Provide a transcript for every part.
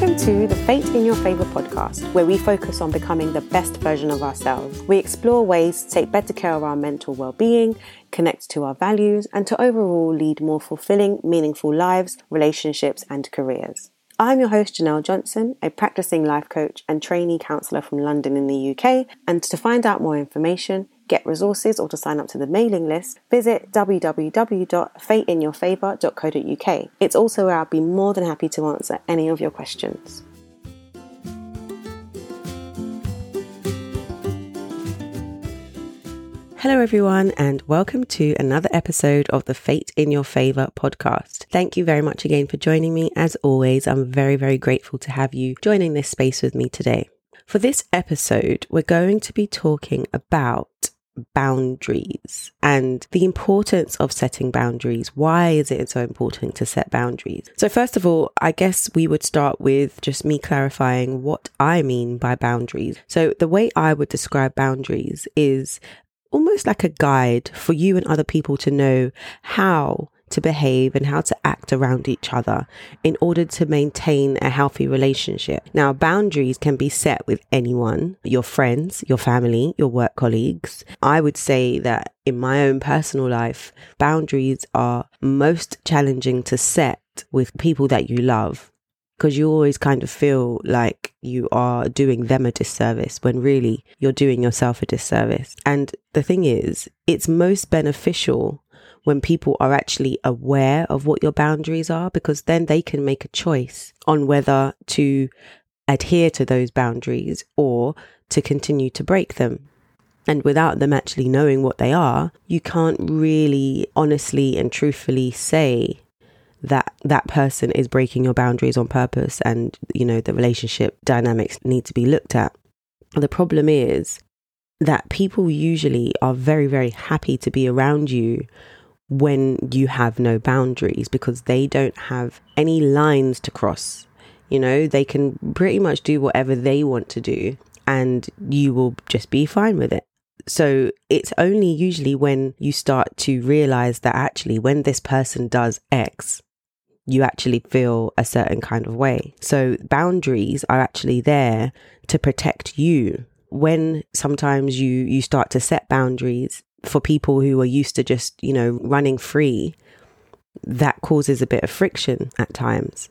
Welcome to the Fate in Your Favour podcast, where we focus on becoming the best version of ourselves. We explore ways to take better care of our mental well-being, connect to our values, and to overall lead more fulfilling, meaningful lives, relationships, and careers. I'm your host, Janelle Johnson, a practicing life coach and trainee counsellor from London in the UK. And to find out more information, get resources, or to sign up to the mailing list, visit www.fateinyourfavour.co.uk. It's also where I'll be more than happy to answer any of your questions. Hello everyone, and welcome to another episode of the Fate in Your Favour podcast. Thank you very much again for joining me. As always, I'm very, very grateful to have you joining this space with me today. For this episode, we're going to be talking about boundaries and the importance of setting boundaries. Why is it so important to set boundaries? So first of all, I guess we would start with just me clarifying what I mean by boundaries. So the way I would describe boundaries is almost like a guide for you and other people to know how to behave and how to act around each other in order to maintain a healthy relationship. Now, boundaries can be set with anyone, your friends, your family, your work colleagues. I would say that in my own personal life, boundaries are most challenging to set with people that you love, because you always kind of feel like you are doing them a disservice when really you're doing yourself a disservice. And the thing is, it's most beneficial when people are actually aware of what your boundaries are, because then they can make a choice on whether to adhere to those boundaries or to continue to break them. And without them actually knowing what they are, you can't really honestly and truthfully say that person is breaking your boundaries on purpose, and, you know, the relationship dynamics need to be looked at. The problem is that people usually are very, very happy to be around you when you have no boundaries, because they don't have any lines to cross. You know, they can pretty much do whatever they want to do and you will just be fine with it. So it's only usually when you start to realize that actually when this person does X, you actually feel a certain kind of way. So boundaries are actually there to protect you. When sometimes you start to set boundaries for people who are used to just, you know, running free, that causes a bit of friction at times.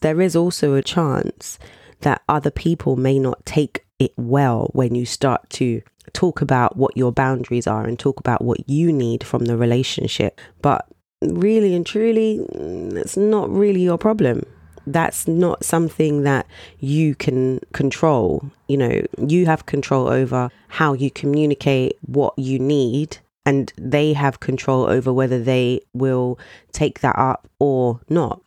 There is also a chance that other people may not take it well when you start to talk about what your boundaries are and talk about what you need from the relationship. But really and truly, it's not really your problem. That's not something that you can control. You know, you have control over how you communicate what you need, and they have control over whether they will take that up or not.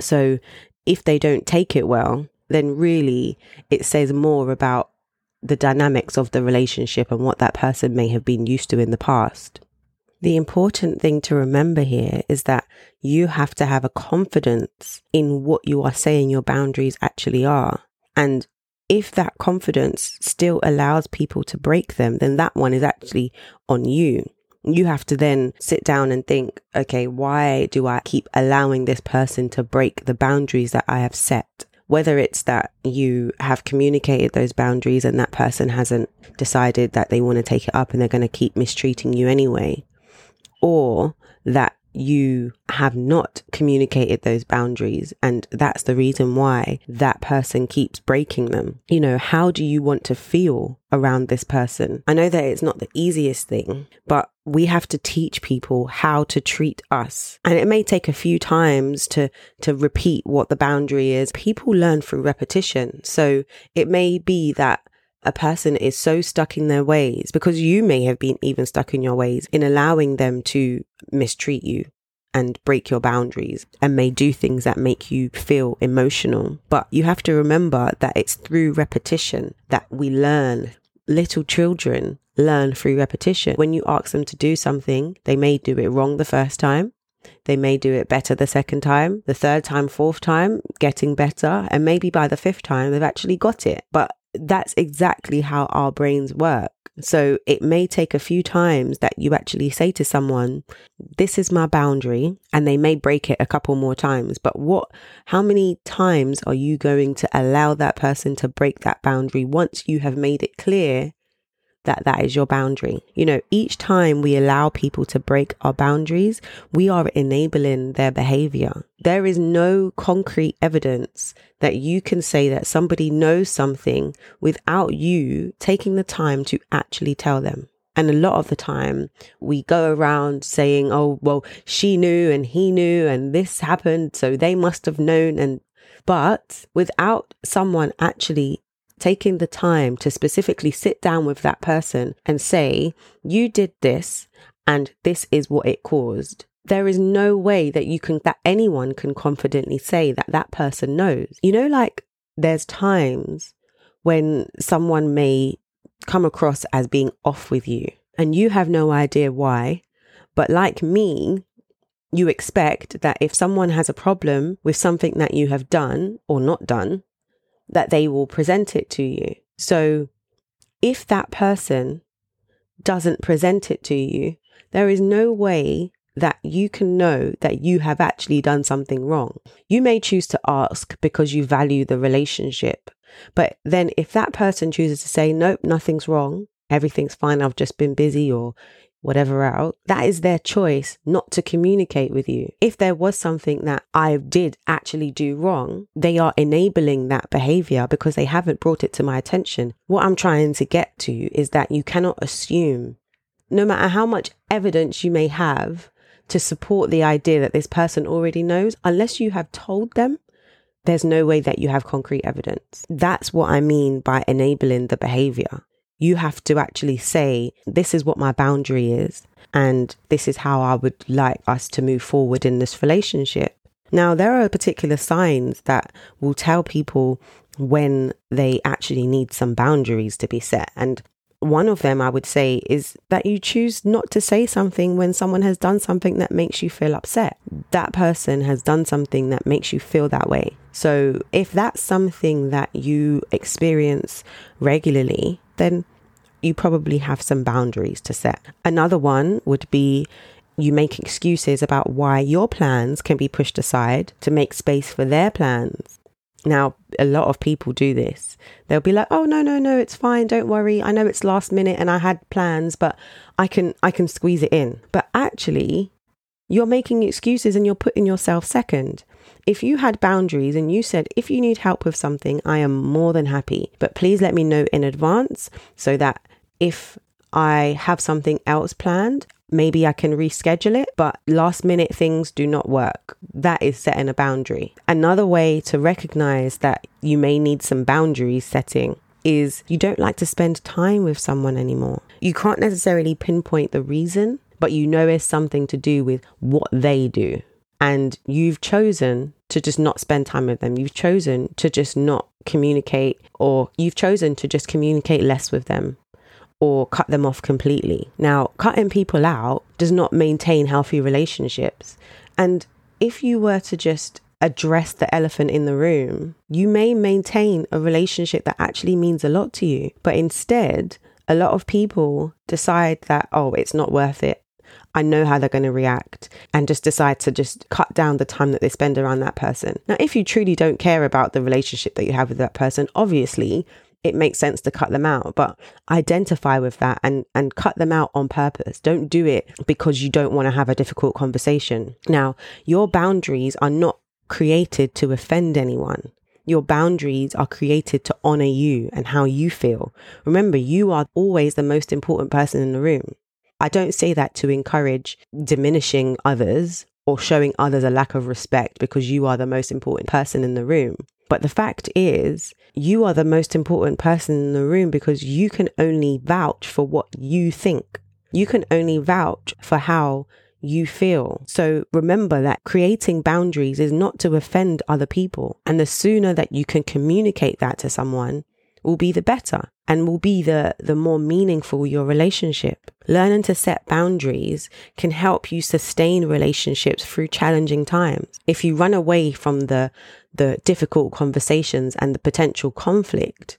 So if they don't take it well, then really it says more about the dynamics of the relationship and what that person may have been used to in the past. The important thing to remember here is that you have to have a confidence in what you are saying your boundaries actually are. And if that confidence still allows people to break them, then that one is actually on you. You have to then sit down and think, okay, why do I keep allowing this person to break the boundaries that I have set? Whether it's that you have communicated those boundaries and that person hasn't decided that they want to take it up and they're going to keep mistreating you anyway, or that you have not communicated those boundaries and that's the reason why that person keeps breaking them. You know, how do you want to feel around this person? I know that it's not the easiest thing, but we have to teach people how to treat us. And it may take a few times to repeat what the boundary is. People learn through repetition. So it may be that a person is so stuck in their ways, because you may have been even stuck in your ways in allowing them to mistreat you and break your boundaries, and may do things that make you feel emotional. But you have to remember that it's through repetition that we learn. Little children learn through repetition. When you ask them to do something, they may do it wrong the first time. They may do it better the second time, the third time, fourth time, getting better. And maybe by the fifth time, they've actually got it. But that's exactly how our brains work. So it may take a few times that you actually say to someone, this is my boundary, and they may break it a couple more times. But how many times are you going to allow that person to break that boundary once you have made it clear that that is your boundary? You know, each time we allow people to break our boundaries, we are enabling their behavior. There is no concrete evidence that you can say that somebody knows something without you taking the time to actually tell them. And a lot of the time we go around saying, oh, well, she knew and he knew and this happened, so they must have known. But without someone actually taking the time to specifically sit down with that person and say, you did this and this is what it caused, there is no way that anyone can confidently say that that person knows. You know, like there's times when someone may come across as being off with you and you have no idea why, but like me, you expect that if someone has a problem with something that you have done or not done, that they will present it to you. So if that person doesn't present it to you, there is no way that you can know that you have actually done something wrong. You may choose to ask because you value the relationship, but then if that person chooses to say, nope, nothing's wrong, everything's fine, I've just been busy or whatever out, that is their choice not to communicate with you. If there was something that I did actually do wrong, they are enabling that behavior because they haven't brought it to my attention. What I'm trying to get to is that you cannot assume, no matter how much evidence you may have to support the idea that this person already knows, unless you have told them, there's no way that you have concrete evidence. That's what I mean by enabling the behavior. You have to actually say, this is what my boundary is, and this is how I would like us to move forward in this relationship. Now, there are particular signs that will tell people when they actually need some boundaries to be set. And one of them, I would say, is that you choose not to say something when someone has done something that makes you feel upset. That person has done something that makes you feel that way. So if that's something that you experience regularly, then you probably have some boundaries to set. Another one would be you make excuses about why your plans can be pushed aside to make space for their plans. Now, a lot of people do this. They'll be like, oh, no, it's fine. Don't worry. I know it's last minute and I had plans, but I can squeeze it in. But actually, you're making excuses and you're putting yourself second. If you had boundaries and you said, if you need help with something, I am more than happy, but please let me know in advance so that if I have something else planned, maybe I can reschedule it, but last minute things do not work. That is setting a boundary. Another way to recognize that you may need some boundaries setting is you don't like to spend time with someone anymore. You can't necessarily pinpoint the reason, but you know it's something to do with what they do. And you've chosen to just not spend time with them. You've chosen to just not communicate, or you've chosen to just communicate less with them or cut them off completely. Now, cutting people out does not maintain healthy relationships. And if you were to just address the elephant in the room, you may maintain a relationship that actually means a lot to you. But instead, a lot of people decide that, oh, it's not worth it. I know how they're going to react, and just decide to just cut down the time that they spend around that person. Now, if you truly don't care about the relationship that you have with that person, obviously it makes sense to cut them out, but identify with that and cut them out on purpose. Don't do it because you don't want to have a difficult conversation. Now, your boundaries are not created to offend anyone. Your boundaries are created to honor you and how you feel. Remember, you are always the most important person in the room. I don't say that to encourage diminishing others or showing others a lack of respect because you are the most important person in the room. But the fact is, you are the most important person in the room because you can only vouch for what you think. You can only vouch for how you feel. So remember that creating boundaries is not to offend other people. And the sooner that you can communicate that to someone will be the better, and will be the more meaningful your relationship. Learning to set boundaries can help you sustain relationships through challenging times. If you run away from the difficult conversations and the potential conflict,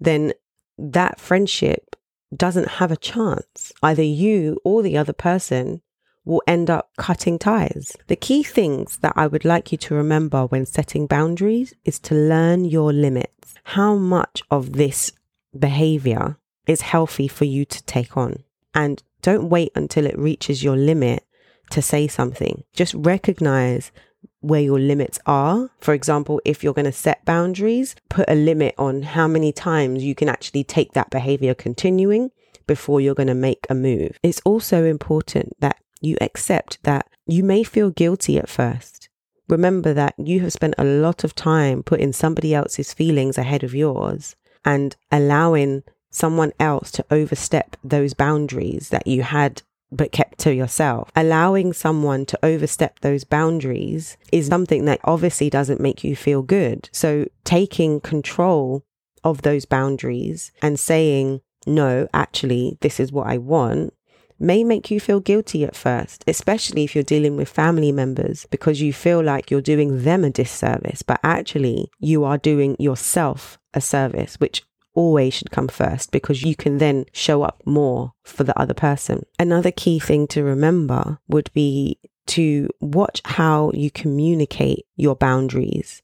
then that friendship doesn't have a chance. Either you or the other person will end up cutting ties. The key things that I would like you to remember when setting boundaries is to learn your limits. How much of this behavior is healthy for you to take on? And don't wait until it reaches your limit to say something. Just recognize where your limits are. For example, if you're going to set boundaries, put a limit on how many times you can actually take that behavior continuing before you're going to make a move. It's also important that you accept that you may feel guilty at first. Remember that you have spent a lot of time putting somebody else's feelings ahead of yours and allowing someone else to overstep those boundaries that you had but kept to yourself. Allowing someone to overstep those boundaries is something that obviously doesn't make you feel good. So taking control of those boundaries and saying, no, actually, this is what I want, may make you feel guilty at first, especially if you're dealing with family members, because you feel like you're doing them a disservice, but actually you are doing yourself a service, which always should come first, because you can then show up more for the other person. Another key thing to remember would be to watch how you communicate your boundaries.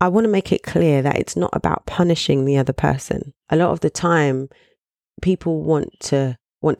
I want to make it clear that it's not about punishing the other person. A lot of the time, people want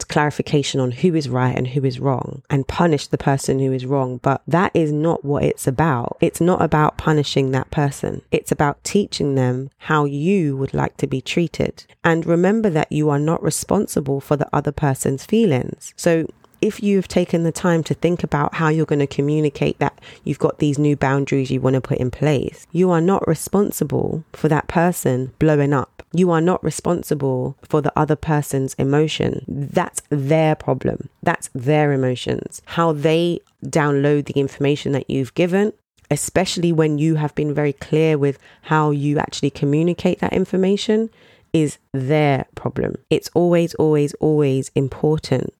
clarification on who is right and who is wrong and punish the person who is wrong. But that is not what it's about. It's not about punishing that person. It's about teaching them how you would like to be treated. And remember that you are not responsible for the other person's feelings. So if you've taken the time to think about how you're going to communicate that you've got these new boundaries you want to put in place, you are not responsible for that person blowing up. You are not responsible for the other person's emotion. That's their problem. That's their emotions. How they download the information that you've given, especially when you have been very clear with how you actually communicate that information, is their problem. It's always, always, always important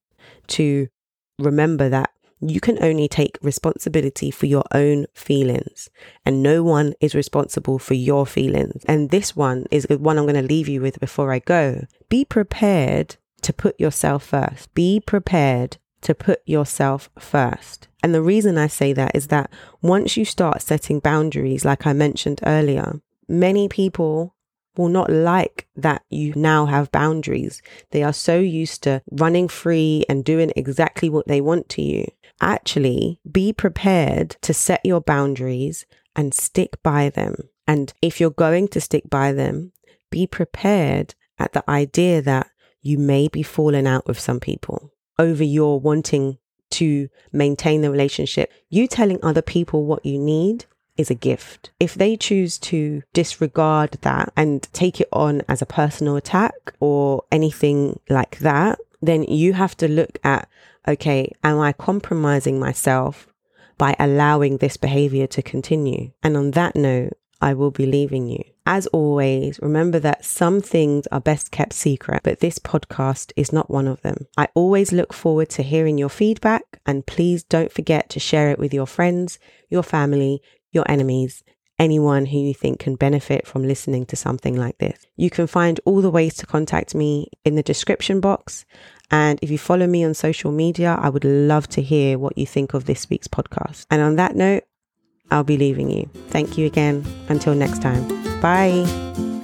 to remember that you can only take responsibility for your own feelings, and no one is responsible for your feelings. And this one is the one I'm going to leave you with before I go. Be prepared to put yourself first. Be prepared to put yourself first. And the reason I say that is that once you start setting boundaries, like I mentioned earlier, many people will not like that you now have boundaries. They are so used to running free and doing exactly what they want to you. Actually, be prepared to set your boundaries and stick by them. And if you're going to stick by them, be prepared at the idea that you may be falling out with some people over your wanting to maintain the relationship. You telling other people what you need is a gift. If they choose to disregard that and take it on as a personal attack or anything like that, then you have to look at, okay, am I compromising myself by allowing this behavior to continue? And on that note, I will be leaving you. As always, remember that some things are best kept secret, but this podcast is not one of them. I always look forward to hearing your feedback, and please don't forget to share it with your friends, your family, your enemies, anyone who you think can benefit from listening to something like this. You can find all the ways to contact me in the description box. And if you follow me on social media, I would love to hear what you think of this week's podcast. And on that note, I'll be leaving you. Thank you again. Until next time. Bye.